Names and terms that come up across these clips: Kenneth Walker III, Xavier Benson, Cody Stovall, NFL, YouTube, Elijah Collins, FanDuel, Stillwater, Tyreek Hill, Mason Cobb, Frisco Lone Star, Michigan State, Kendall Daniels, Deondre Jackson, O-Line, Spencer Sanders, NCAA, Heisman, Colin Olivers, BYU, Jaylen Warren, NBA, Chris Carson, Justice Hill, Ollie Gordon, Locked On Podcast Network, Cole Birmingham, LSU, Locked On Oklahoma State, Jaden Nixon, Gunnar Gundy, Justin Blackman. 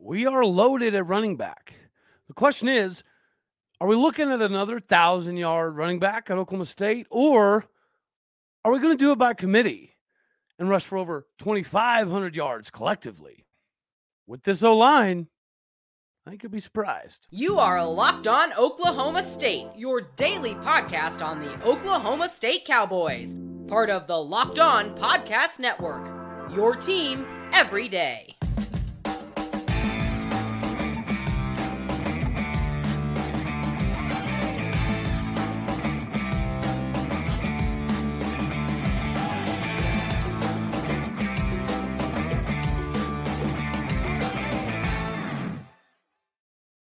We are loaded at running back. The question is, are we looking at another 1,000-yard running back at Oklahoma State, or are we going to do it by committee and rush for over 2,500 yards collectively? With this O-line, I could be surprised. You are Locked On Oklahoma State, your daily podcast on the Oklahoma State Cowboys, part of the Locked On Podcast Network, your team every day.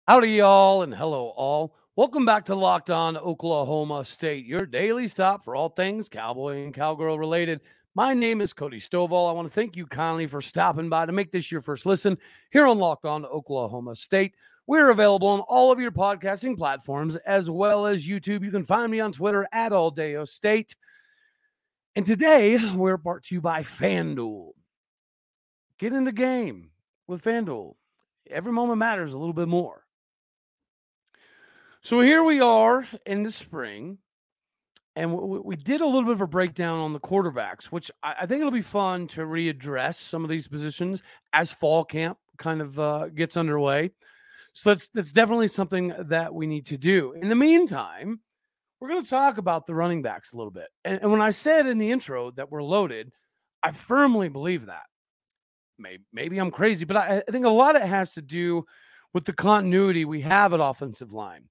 Howdy, y'all, and hello, all. Welcome back to Locked On Oklahoma State, your daily stop for all things cowboy and cowgirl related. My name is Cody Stovall. I want to thank you kindly for stopping by to make this your first listen here on Locked On Oklahoma State. We're available on all of your podcasting platforms as well as YouTube. You can find me on Twitter at AllDayoState. And today, we're brought to you by FanDuel. Get in the game with FanDuel. Every moment matters a little bit more. So here we are in the spring, and we did a little bit of a breakdown on the quarterbacks, which I think it'll be fun to readdress some of these positions as fall camp kind of gets underway. So that's definitely something that we need to do. In the meantime, we're going to talk about the running backs a little bit. And when I said in the intro that we're loaded, I firmly believe that. Maybe I'm crazy, but I think a lot of it has to do with the continuity we have at offensive line.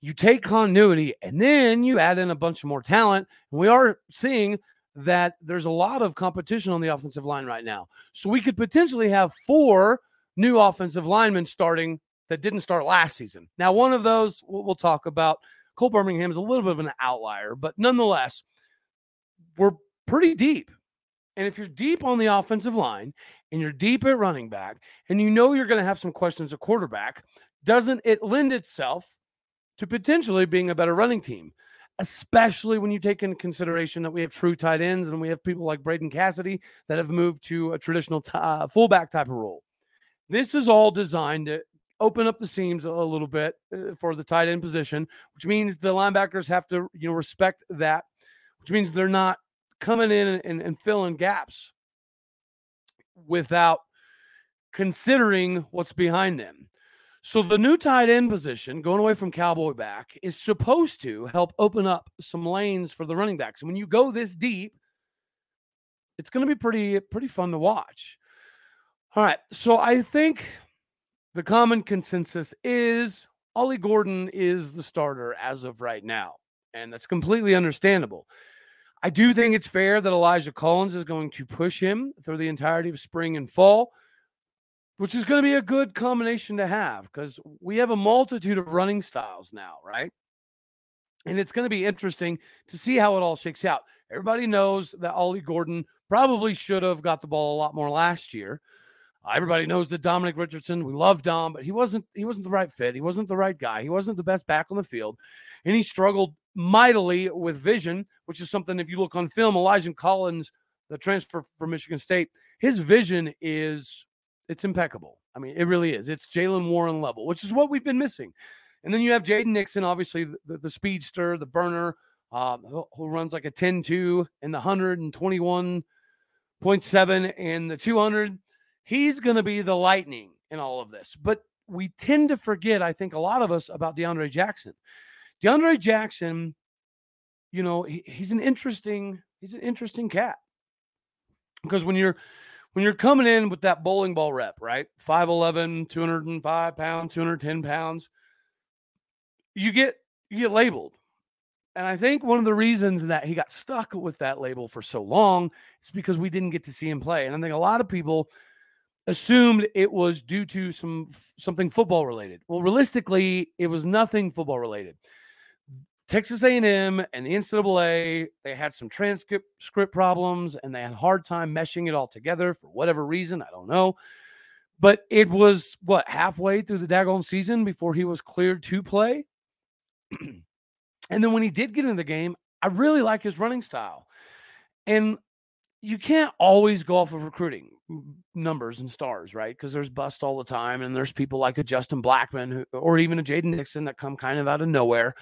You take continuity and then you add in a bunch more talent. And we are seeing that there's a lot of competition on the offensive line right now. So we could potentially have 4 new offensive linemen starting that didn't start last season. Now, one of those we'll talk about. Cole Birmingham is a little bit of an outlier, but nonetheless, we're pretty deep. And if you're deep on the offensive line and you're deep at running back and you know you're going to have some questions at quarterback, doesn't it lend itself to potentially being a better running team, especially when you take into consideration that we have true tight ends and we have people like Braden Cassidy that have moved to a traditional fullback type of role. This is all designed to open up the seams a little bit for the tight end position, which means the linebackers have to, respect that, which means they're not coming in and filling gaps without considering what's behind them. So the new tight end position, going away from cowboy back, is supposed to help open up some lanes for the running backs. And when you go this deep, it's going to be pretty fun to watch. All right, so I think the common consensus is Ollie Gordon is the starter as of right now, and that's completely understandable. I do think it's fair that Elijah Collins is going to push him through the entirety of spring and fall, which is going to be a good combination to have because we have a multitude of running styles now, right? And it's going to be interesting to see how it all shakes out. Everybody knows that Ollie Gordon probably should have got the ball a lot more last year. Everybody knows that Dominic Richardson, we love Dom, but he wasn't the right fit. He wasn't the right guy. He wasn't the best back on the field. And he struggled mightily with vision, which is something if you look on film, Elijah Collins, the transfer from Michigan State, his vision is... it's impeccable. I mean, it really is. It's Jaylen Warren level, which is what we've been missing. And then you have Jaden Nixon, obviously, the speedster, the burner, who runs like a 10-2 and the 121.7 and the 200. He's going to be the lightning in all of this. But we tend to forget, I think, a lot of us about Deondre Jackson. Deondre Jackson, he's an interesting cat. Because when you're coming in with that bowling ball rep, right? 5'11", 205 pounds, 210 pounds, you get labeled. And I think one of the reasons that he got stuck with that label for so long is because we didn't get to see him play. And I think a lot of people assumed it was due to something football related. Well, realistically, it was nothing football related. Texas A&M and the NCAA, they had some transcript problems, and they had a hard time meshing it all together for whatever reason. I don't know. But it was, halfway through the daggone season before he was cleared to play? And then when he did get in the game, I really like his running style. And you can't always go off of recruiting. numbers and stars, right? Because there's busts all the time, and there's people like a Justin Blackman or even a Jaden Nixon that come kind of out of nowhere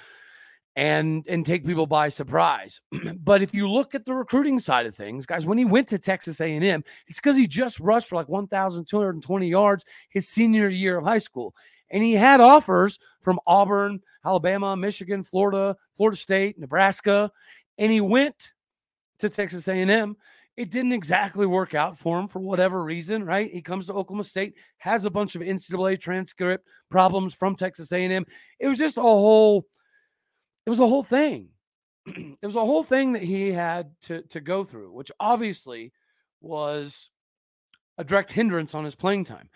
and take people by surprise. But if you look at the recruiting side of things, guys, when he went to Texas A&M, it's because he just rushed for like 1,220 yards his senior year of high school. And he had offers from Auburn, Alabama, Michigan, Florida, Florida State, Nebraska, and he went to Texas A&M. It didn't exactly work out for him for whatever reason, right? He comes to Oklahoma State, has a bunch of NCAA transcript problems from Texas A&M. It was just a whole – it was a whole thing. It was a whole thing that he had to go through, which obviously was a direct hindrance on his playing time.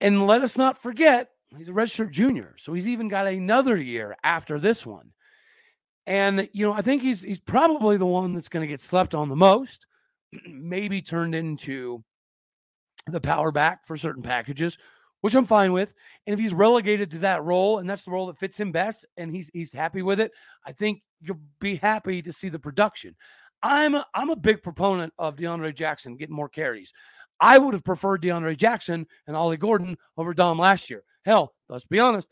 And let us not forget, he's a redshirt junior, so he's even got another year after this one. And, you know, I think he's probably the one that's going to get slept on the most, maybe turned into the power back for certain packages, which I'm fine with. And if he's relegated to that role and that's the role that fits him best and he's happy with it, I think you'll be happy to see the production. I'm a big proponent of Deondre Jackson getting more carries. I would have preferred Deondre Jackson and Ollie Gordon over Dom last year. Hell, let's be honest,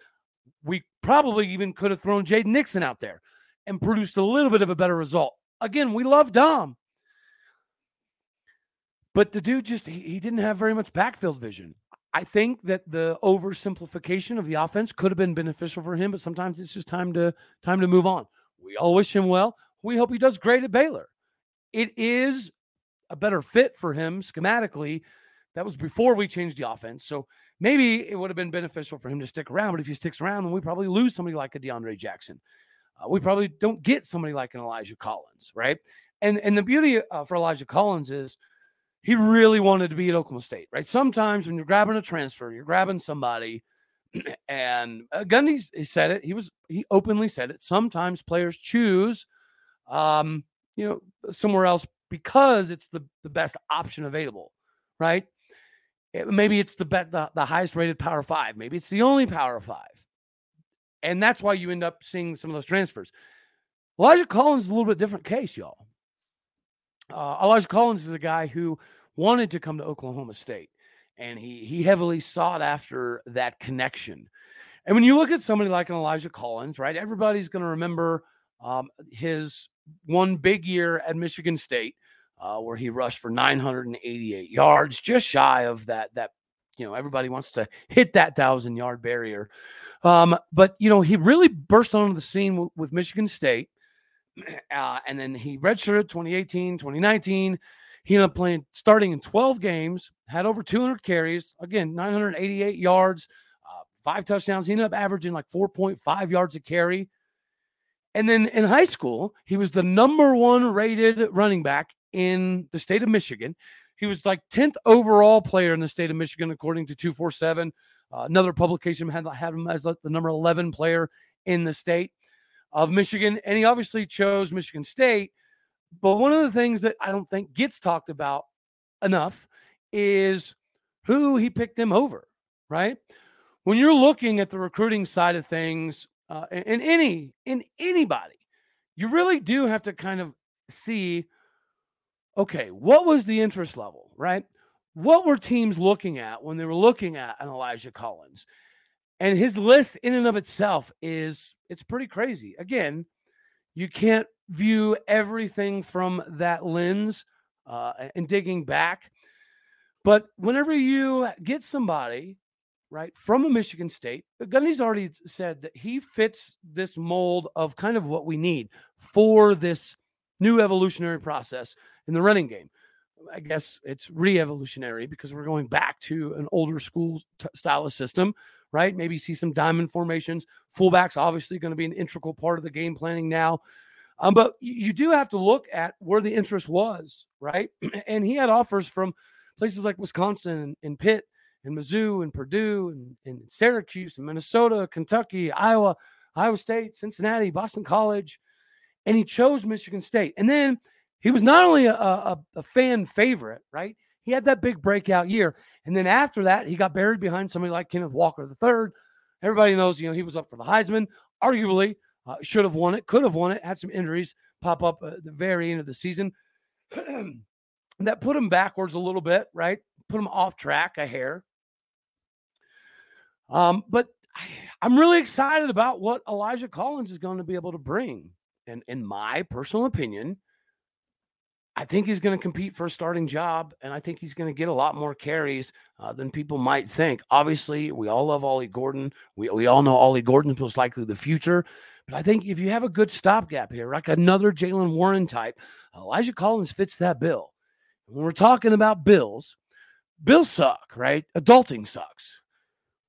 we probably even could have thrown Jaden Nixon out there and produced a little bit of a better result. Again, we love Dom. But the dude just, he didn't have very much backfield vision. I think that the oversimplification of the offense could have been beneficial for him, but sometimes it's just time to move on. We all wish him well. We hope he does great at Baylor. It is a better fit for him schematically. That was before we changed the offense. So maybe it would have been beneficial for him to stick around, but if he sticks around, then we probably lose somebody like a Deondre Jackson. We probably don't get somebody like an Elijah Collins, right? And the beauty for Elijah Collins is he really wanted to be at Oklahoma State, right? Sometimes when you're grabbing a transfer, you're grabbing somebody, and Gundy said it. He openly said it. Sometimes players choose, somewhere else because it's the best option available, right? Maybe it's the highest rated Power Five. Maybe it's the only Power Five, and that's why you end up seeing some of those transfers. Elijah Collins is a little bit different case, y'all. Elijah Collins is a guy who wanted to come to Oklahoma State, and he heavily sought after that connection. And when you look at somebody like an Elijah Collins, right, everybody's going to remember his one big year at Michigan State where he rushed for 988 yards, just shy of that, you know, everybody wants to hit that 1,000-yard barrier. But, you know, he really burst onto the scene with Michigan State. And then he redshirted 2018, 2019. He ended up starting in 12 games, had over 200 carries, again, 988 yards, 5 touchdowns. He ended up averaging like 4.5 yards a carry. And then in high school, he was the number one rated running back in the state of Michigan. He was like 10th overall player in the state of Michigan, according to 247. Another publication had him as like the number 11 player in the state of Michigan, and he obviously chose Michigan State. But one of the things that I don't think gets talked about enough is who he picked him over, right? When you're looking at the recruiting side of things, in anybody, you really do have to kind of see, okay, what was the interest level, right? What were teams looking at when they were looking at an Elijah Collins? And his list in and of itself it's pretty crazy. Again, you can't view everything from that lens and digging back. But whenever you get somebody, right, from a Michigan State, Gundy's already said that he fits this mold of kind of what we need for this new evolutionary process in the running game. I guess it's re-evolutionary because we're going back to an older school style of system, right? Maybe see some diamond formations. Fullback's obviously going to be an integral part of the game planning now. But you do have to look at where the interest was, right? And he had offers from places like Wisconsin and Pitt and Mizzou and Purdue and Syracuse and Minnesota, Kentucky, Iowa, Iowa State, Cincinnati, Boston College. And he chose Michigan State. And then he was not only a fan favorite, right? He had that big breakout year. And then after that, he got buried behind somebody like Kenneth Walker III. Everybody knows, you know, he was up for the Heisman, arguably should have won it, could have won it, had some injuries pop up at the very end of the season. that put him backwards a little bit, right? Put him off track a hair. But I'm really excited about what Elijah Collins is going to be able to bring. And in my personal opinion, I think he's going to compete for a starting job, and I think he's going to get a lot more carries than people might think. Obviously, we all love Ollie Gordon. We all know Ollie Gordon's most likely the future. But I think if you have a good stopgap here, like another Jaylen Warren type, Elijah Collins fits that bill. When we're talking about bills suck, right? Adulting sucks.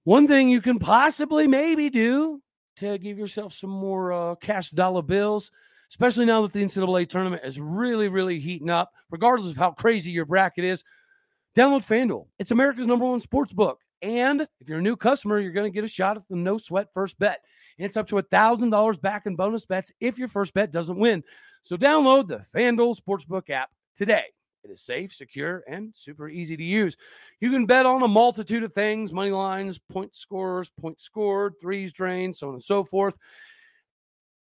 One thing you can possibly maybe do to give yourself some more cash dollar bills, especially now that the NCAA tournament is really, really heating up, regardless of how crazy your bracket is, download FanDuel. It's America's #1 sports book. And if you're a new customer, you're going to get a shot at the no sweat first bet. And it's up to $1,000 back in bonus bets if your first bet doesn't win. So download the FanDuel Sportsbook app today. It is safe, secure, and super easy to use. You can bet on a multitude of things, money lines, point scored, threes drained, so on and so forth.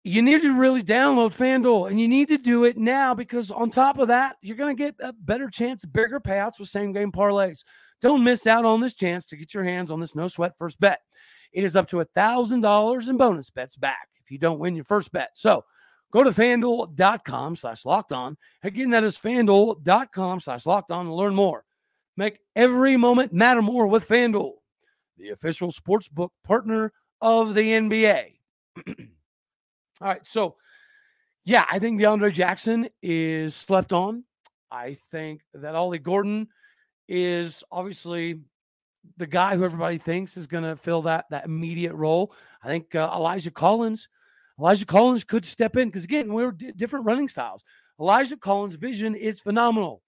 You need to really download FanDuel, and you need to do it now because on top of that, you're going to get a better chance, bigger payouts with same-game parlays. Don't miss out on this chance to get your hands on this no-sweat first bet. It is up to $1,000 in bonus bets back if you don't win your first bet. So go to FanDuel.com/LockedOn. Again, that is FanDuel.com/LockedOn to learn more. Make every moment matter more with FanDuel, the official sportsbook partner of the NBA. All right, so, yeah, I think Deondre Jackson is slept on. I think that Ollie Gordon is obviously the guy who everybody thinks is going to fill that immediate role. I think Elijah Collins could step in because, again, we're different running styles. Elijah Collins' vision is phenomenal.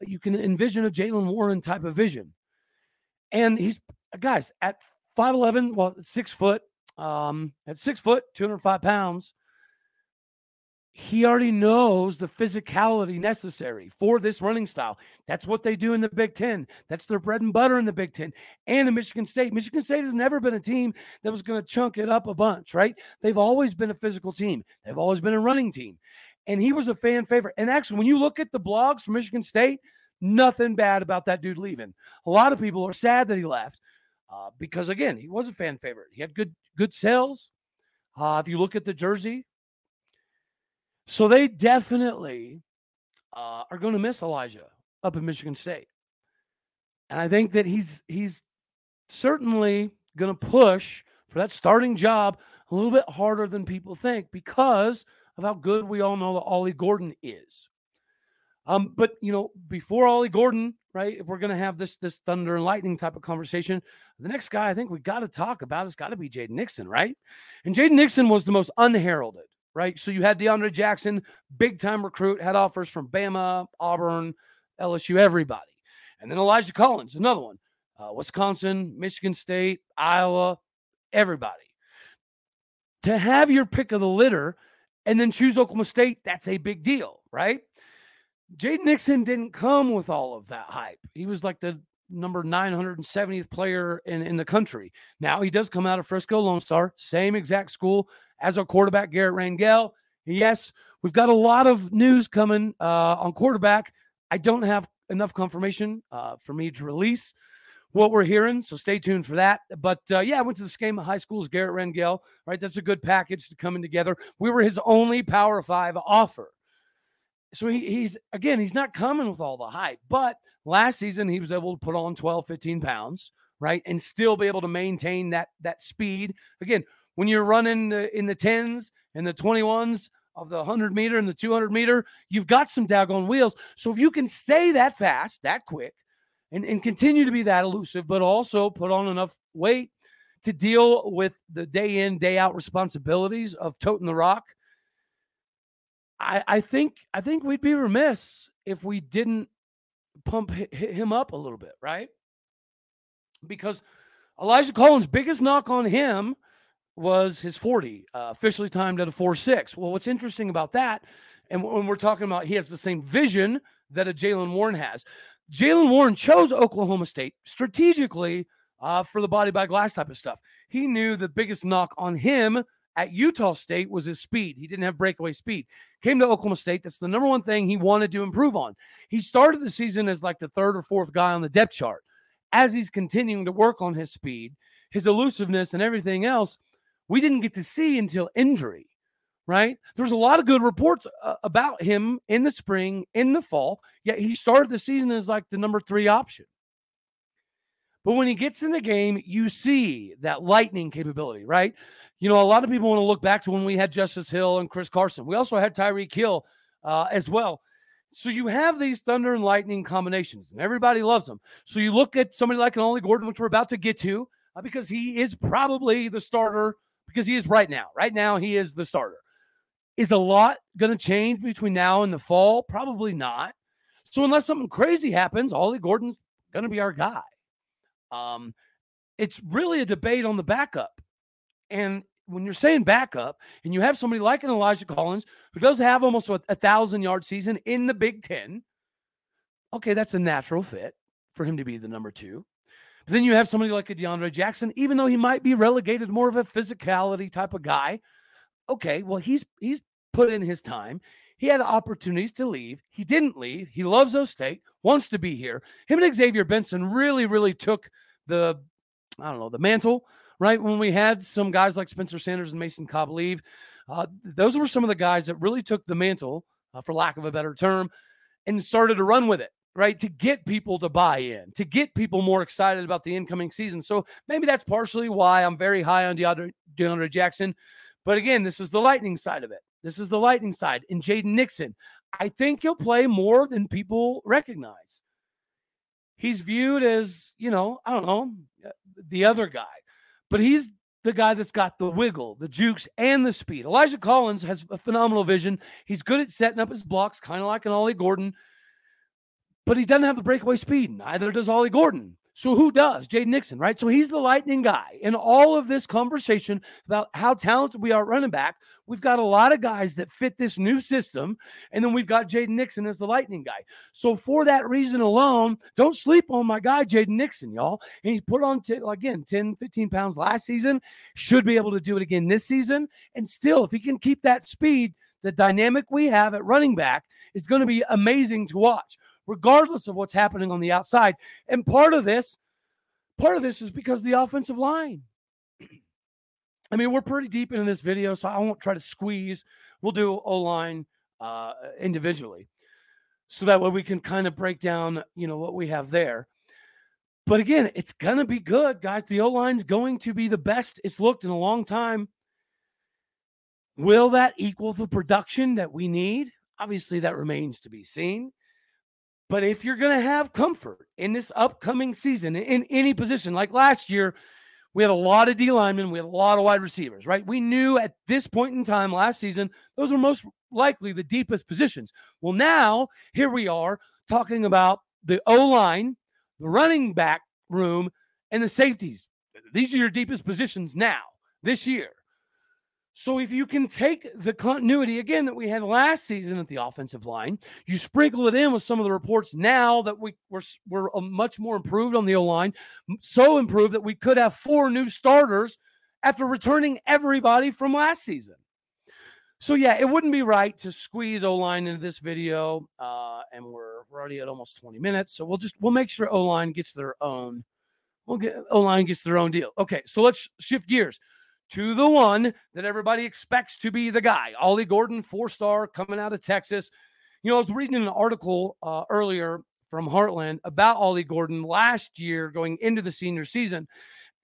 You can envision a Jaylen Warren type of vision. And he's, guys, at 5'11", well, 6 foot, 205 pounds, he already knows the physicality necessary for this running style. That's what they do in the Big Ten. That's their bread and butter in the Big Ten and in Michigan State. Michigan State has never been a team that was going to chunk it up a bunch, right? They've always been a physical team. They've always been a running team. And he was a fan favorite. And actually, when you look at the blogs from Michigan State, nothing bad about that dude leaving. A lot of people are sad that he left because, again, he was a fan favorite. He had good sales. If you look at the jersey, so they definitely are going to miss Elijah up in Michigan State. And I think that he's certainly going to push for that starting job a little bit harder than people think because of how good we all know that Ollie Gordon is. But, you know, before Ollie Gordon, right, if we're going to have this thunder and lightning type of conversation, the next guy I think we got to talk about has got to be Jaden Nixon, right? And Jaden Nixon was the most unheralded. Right, so you had Deondre Jackson, big-time recruit, had offers from Bama, Auburn, LSU, everybody. And then Elijah Collins, another one. Wisconsin, Michigan State, Iowa, everybody. To have your pick of the litter and then choose Oklahoma State, that's a big deal, right? Jaden Nixon didn't come with all of that hype. He was like the number 970th player in the country. Now he does come out of Frisco Lone Star, same exact school as our quarterback, Garrett Rangel. Yes, we've got a lot of news coming on quarterback. I don't have enough confirmation for me to release what we're hearing, so stay tuned for that. But, yeah, I went to this game at high school's Garrett Rangel, right? That's a good package to coming together. We were his only Power 5 offer. So he's not coming with all the hype, but last season he was able to put on 12, 15 pounds, right, and still be able to maintain that speed. Again, when you're running in the 10s and the 21s of the 100-meter and the 200-meter, you've got some daggone wheels. So if you can stay that fast, that quick, and continue to be that elusive, but also put on enough weight to deal with the day-in, day-out responsibilities of toting the rock, I think we'd be remiss if we didn't pump him up a little bit, right? Because Elijah Collins' biggest knock on him was his 40, officially timed at a 4.6. Well, what's interesting about that, and when we're talking about he has the same vision that a Jaylen Warren has, Jaylen Warren chose Oklahoma State strategically for the body by glass type of stuff. He knew the biggest knock on him at Utah State was his speed. He didn't have breakaway speed. Came to Oklahoma State. That's the number one thing he wanted to improve on. He started the season as like the third or fourth guy on the depth chart. As he's continuing to work on his speed, his elusiveness, and everything else, we didn't get to see until injury, right? There's a lot of good reports about him in the spring, in the fall, yet he started the season as like the number three option. But when he gets in the game, you see that lightning capability, right? You know, a lot of people want to look back to when we had Justice Hill and Chris Carson. We also had Tyreek Hill as well. So you have these thunder and lightning combinations, and everybody loves them. So you look at somebody like an Ollie Gordon, which we're about to get to, because he is probably the starter, because he is right now. Right now, he is the starter. Is a lot going to change between now and the fall? Probably not. So unless something crazy happens, Ollie Gordon's going to be our guy. It's really a debate on the backup. And when you're saying backup and you have somebody like an Elijah Collins who does have almost a 1,000-yard season in the Big Ten, okay, that's a natural fit for him to be the number two. But then you have somebody like a Deondre Jackson, even though he might be relegated more of a physicality type of guy. Okay, well, he's put in his time. He had opportunities to leave. He didn't leave. He loves O State, wants to be here. Him and Xavier Benson really, really took the, the mantle, right? When we had some guys like Spencer Sanders and Mason Cobb leave, those were some of the guys that really took the mantle, for lack of a better term, and started to run with it, right? To get people to buy in, to get people more excited about the incoming season. So maybe that's partially why I'm very high on Deondre Jackson. But again, this is the lightning side of it. This is the lightning side. And Jaden Nixon, I think he'll play more than people recognize. He's viewed as, the other guy. But he's the guy that's got the wiggle, the jukes, and the speed. Elijah Collins has a phenomenal vision. He's good at setting up his blocks, kind of like an Ollie Gordon. But he doesn't have the breakaway speed. Neither does Ollie Gordon. So who does? Jaden Nixon, right? So he's the lightning guy. In all of this conversation about how talented we are at running back, we've got a lot of guys that fit this new system, and then we've got Jaden Nixon as the lightning guy. So for that reason alone, don't sleep on my guy, Jaden Nixon, y'all. And he put on, 10, 15 pounds last season, should be able to do it again this season. And still, if he can keep that speed, the dynamic we have at running back is going to be amazing to watch, regardless of what's happening on the outside. And part of this is because of the offensive line. I mean, we're pretty deep into this video, so I won't try to squeeze. We'll do O-line individually, so that way we can kind of break down, what we have there. But again, it's going to be good, guys. The O-line's going to be the best it's looked in a long time. Will that equal the production that we need? Obviously, that remains to be seen. But if you're going to have comfort in this upcoming season, in any position, like last year, we had a lot of D linemen, we had a lot of wide receivers, right? We knew at this point in time last season, those were most likely the deepest positions. Well, now here we are talking about the O-line, the running back room, and the safeties. These are your deepest positions now, this year. So if you can take the continuity, again, that we had last season at the offensive line, you sprinkle it in with some of the reports now that we're much more improved on the O-line, so improved that we could have 4 new starters after returning everybody from last season. So, yeah, it wouldn't be right to squeeze O-line into this video, and we're already at almost 20 minutes, so we'll make sure O-line gets their own deal. Okay, so let's shift gears to the one that everybody expects to be the guy, Ollie Gordon, 4-star, coming out of Texas. I was reading an article earlier from Heartland about Ollie Gordon last year going into the senior season,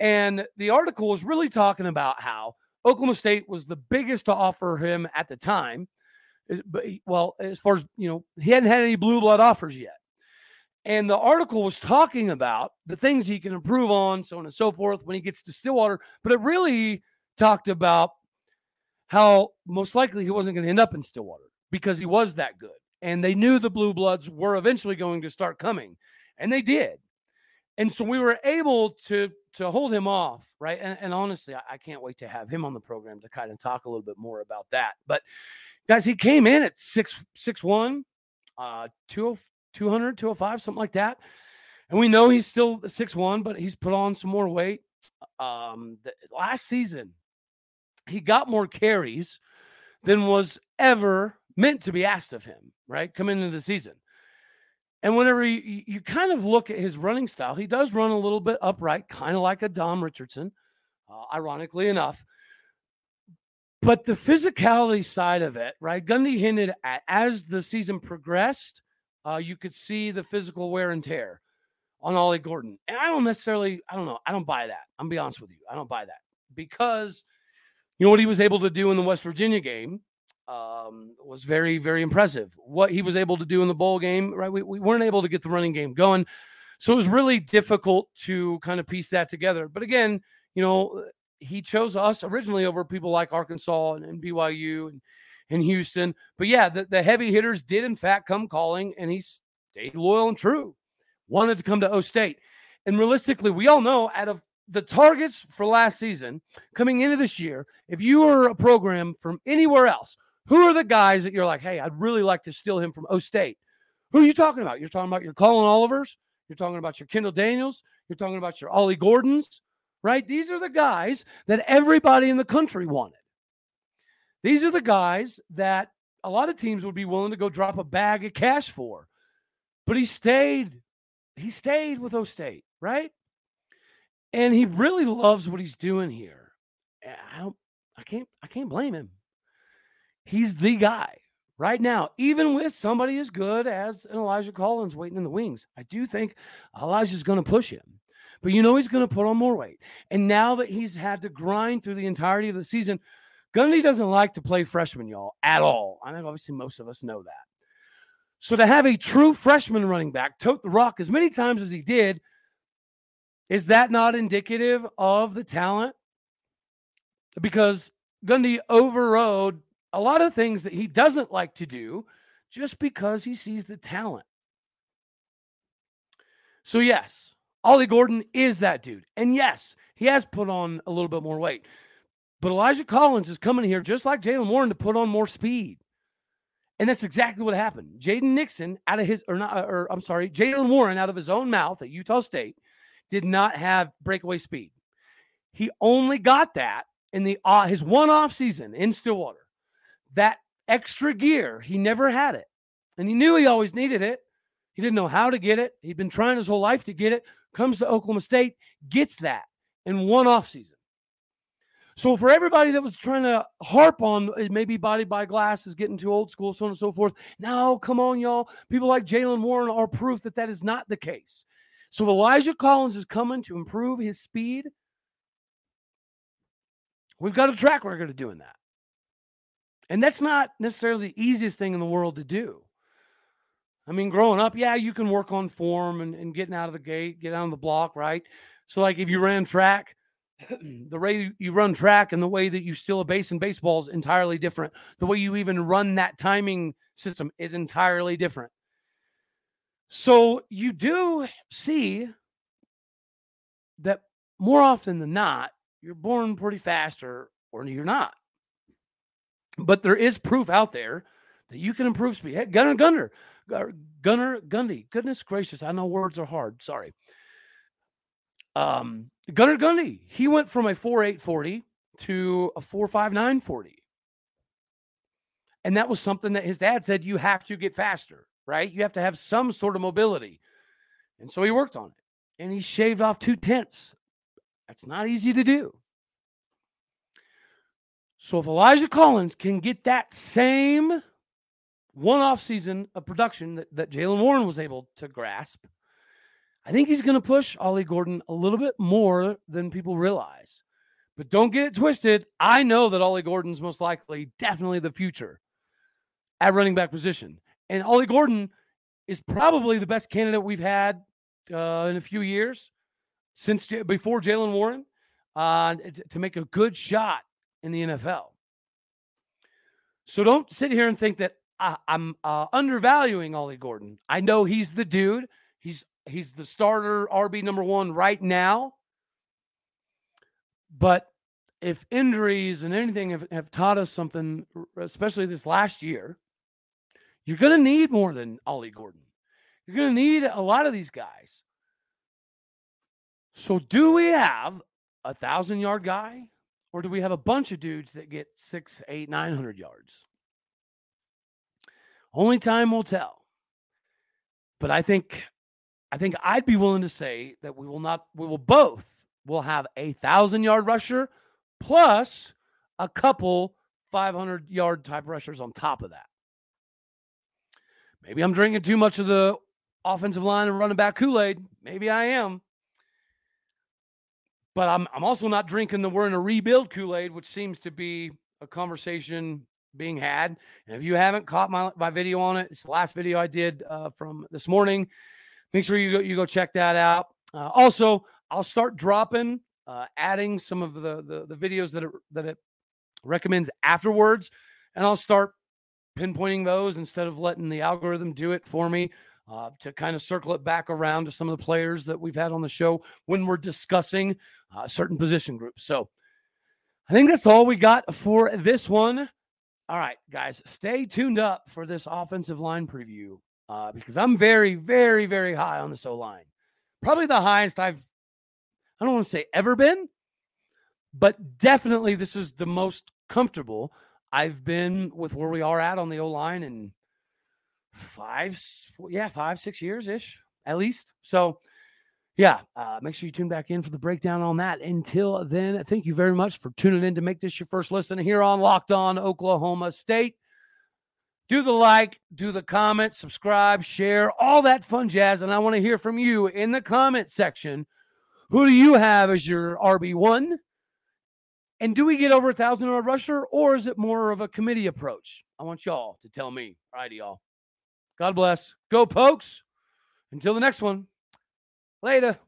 and the article was really talking about how Oklahoma State was the biggest to offer him at the time. Well, as far as, he hadn't had any blue blood offers yet. And the article was talking about the things he can improve on, so on and so forth, when he gets to Stillwater. But it really talked about how most likely he wasn't going to end up in Stillwater because he was that good. And they knew the blue bloods were eventually going to start coming, and they did. And so we were able to hold him off, right? And honestly, I can't wait to have him on the program to kind of talk a little bit more about that. But, guys, he came in at 6'1", 200, 205, something like that. And we know he's still 6'1", but he's put on some more weight. Last season, he got more carries than was ever meant to be asked of him, right? Coming into the season. And whenever you kind of look at his running style, he does run a little bit upright, kind of like a Dom Richardson, ironically enough. But the physicality side of it, right? Gundy hinted at, as the season progressed, you could see the physical wear and tear on Ollie Gordon. And I don't buy that. I'm going to be honest with you. I don't buy that because, you know, what he was able to do in the West Virginia game was very, very impressive. What he was able to do in the bowl game, right? We weren't able to get the running game going. So it was really difficult to kind of piece that together. But again, you know, he chose us originally over people like Arkansas and BYU and Houston. But yeah, the heavy hitters did in fact come calling, and he stayed loyal and true. Wanted to come to O State. And realistically, we all know out of the targets for last season coming into this year, if you are a program from anywhere else, who are the guys that you're like, hey, I'd really like to steal him from O State? Who are you talking about? You're talking about your Colin Olivers. You're talking about your Kendall Daniels. You're talking about your Ollie Gordons. Right? These are the guys that everybody in the country wanted. These are the guys that a lot of teams would be willing to go drop a bag of cash for. But he stayed with O State, right? And he really loves what he's doing here. I can't blame him. He's the guy right now, even with somebody as good as an Elijah Collins waiting in the wings. I do think Elijah's going to push him. But you know he's going to put on more weight. And now that he's had to grind through the entirety of the season, Gundy doesn't like to play freshman, y'all, at all. I think obviously most of us know that. So to have a true freshman running back tote the rock as many times as he did, is that not indicative of the talent? Because Gundy overrode a lot of things that he doesn't like to do just because he sees the talent. So, yes. Ollie Gordon is that dude. And yes, he has put on a little bit more weight. But Elijah Collins is coming here just like Jaylen Warren to put on more speed. And that's exactly what happened. Jaylen Warren out of his own mouth at Utah State did not have breakaway speed. He only got that in his one off season in Stillwater. That extra gear, he never had it. And he knew he always needed it. He didn't know how to get it. He'd been trying his whole life to get it. Comes to Oklahoma State, gets that in one offseason. So for everybody that was trying to harp on maybe Body by Glass is getting too old school, so on and so forth, now come on, y'all. People like Jaylen Warren are proof that that is not the case. So if Elijah Collins is coming to improve his speed, we've got a track record of doing that. And that's not necessarily the easiest thing in the world to do. I mean, growing up, yeah, you can work on form and getting out of the gate, get out of the block, right? So, like, if you ran track, the way you run track and the way that you steal a base in baseball is entirely different. The way you even run that timing system is entirely different. So you do see that more often than not, you're born pretty fast or you're not. But there is proof out there that you can improve speed. Hey, Gunnar Gundy. Goodness gracious, I know words are hard. Sorry. Gunnar Gundy. He went from a 4.8 40 to a 4.59 40, and that was something that his dad said you have to get faster, right? You have to have some sort of mobility, and so he worked on it, and he shaved off 0.2. That's not easy to do. So if Elijah Collins can get that same one off season of production that Jaylen Warren was able to grasp, I think he's going to push Ollie Gordon a little bit more than people realize. But don't get it twisted. I know that Ollie Gordon's most likely, definitely the future at running back position. And Ollie Gordon is probably the best candidate we've had in a few years since before Jaylen Warren to make a good shot in the NFL. So don't sit here and think that I'm undervaluing Ollie Gordon. I know he's the dude. He's the starter RB number one right now. But if injuries and anything have taught us something, especially this last year, you're going to need more than Ollie Gordon. You're going to need a lot of these guys. So do we have a 1,000-yard guy Or do we have a bunch of dudes that get 6, 8, 900 yards? Only time will tell. But I think I'd be willing to say that we will both have a 1,000-yard rusher plus a couple 500-yard type rushers on top of that. Maybe I'm drinking too much of the offensive line and running back Kool-Aid. Maybe I am. But I'm also not drinking the we're in a rebuild Kool-Aid, which seems to be a conversation being had. And if you haven't caught my video on it, it's the last video I did from this morning. Make sure you go check that out. Also, I'll start dropping, adding some of the videos that it recommends afterwards, and I'll start pinpointing those instead of letting the algorithm do it for me, to kind of circle it back around to some of the players that we've had on the show when we're discussing certain position groups. So I think that's all we got for this one. All right, guys, stay tuned up for this offensive line preview because I'm very, very, very high on this O-line. Probably the highest I don't want to say ever been, but definitely this is the most comfortable I've been with where we are at on the O-line in 5-6 years-ish, at least. So, make sure you tune back in for the breakdown on that. Until then, thank you very much for tuning in to make this your first listen here on Locked On Oklahoma State. Do the like, do the comment, subscribe, share, all that fun jazz, and I want to hear from you in the comment section. Who do you have as your RB1? And do we get over 1,000-yard rusher, or is it more of a committee approach? I want y'all to tell me. All righty, y'all. God bless. Go Pokes. Until the next one. Later.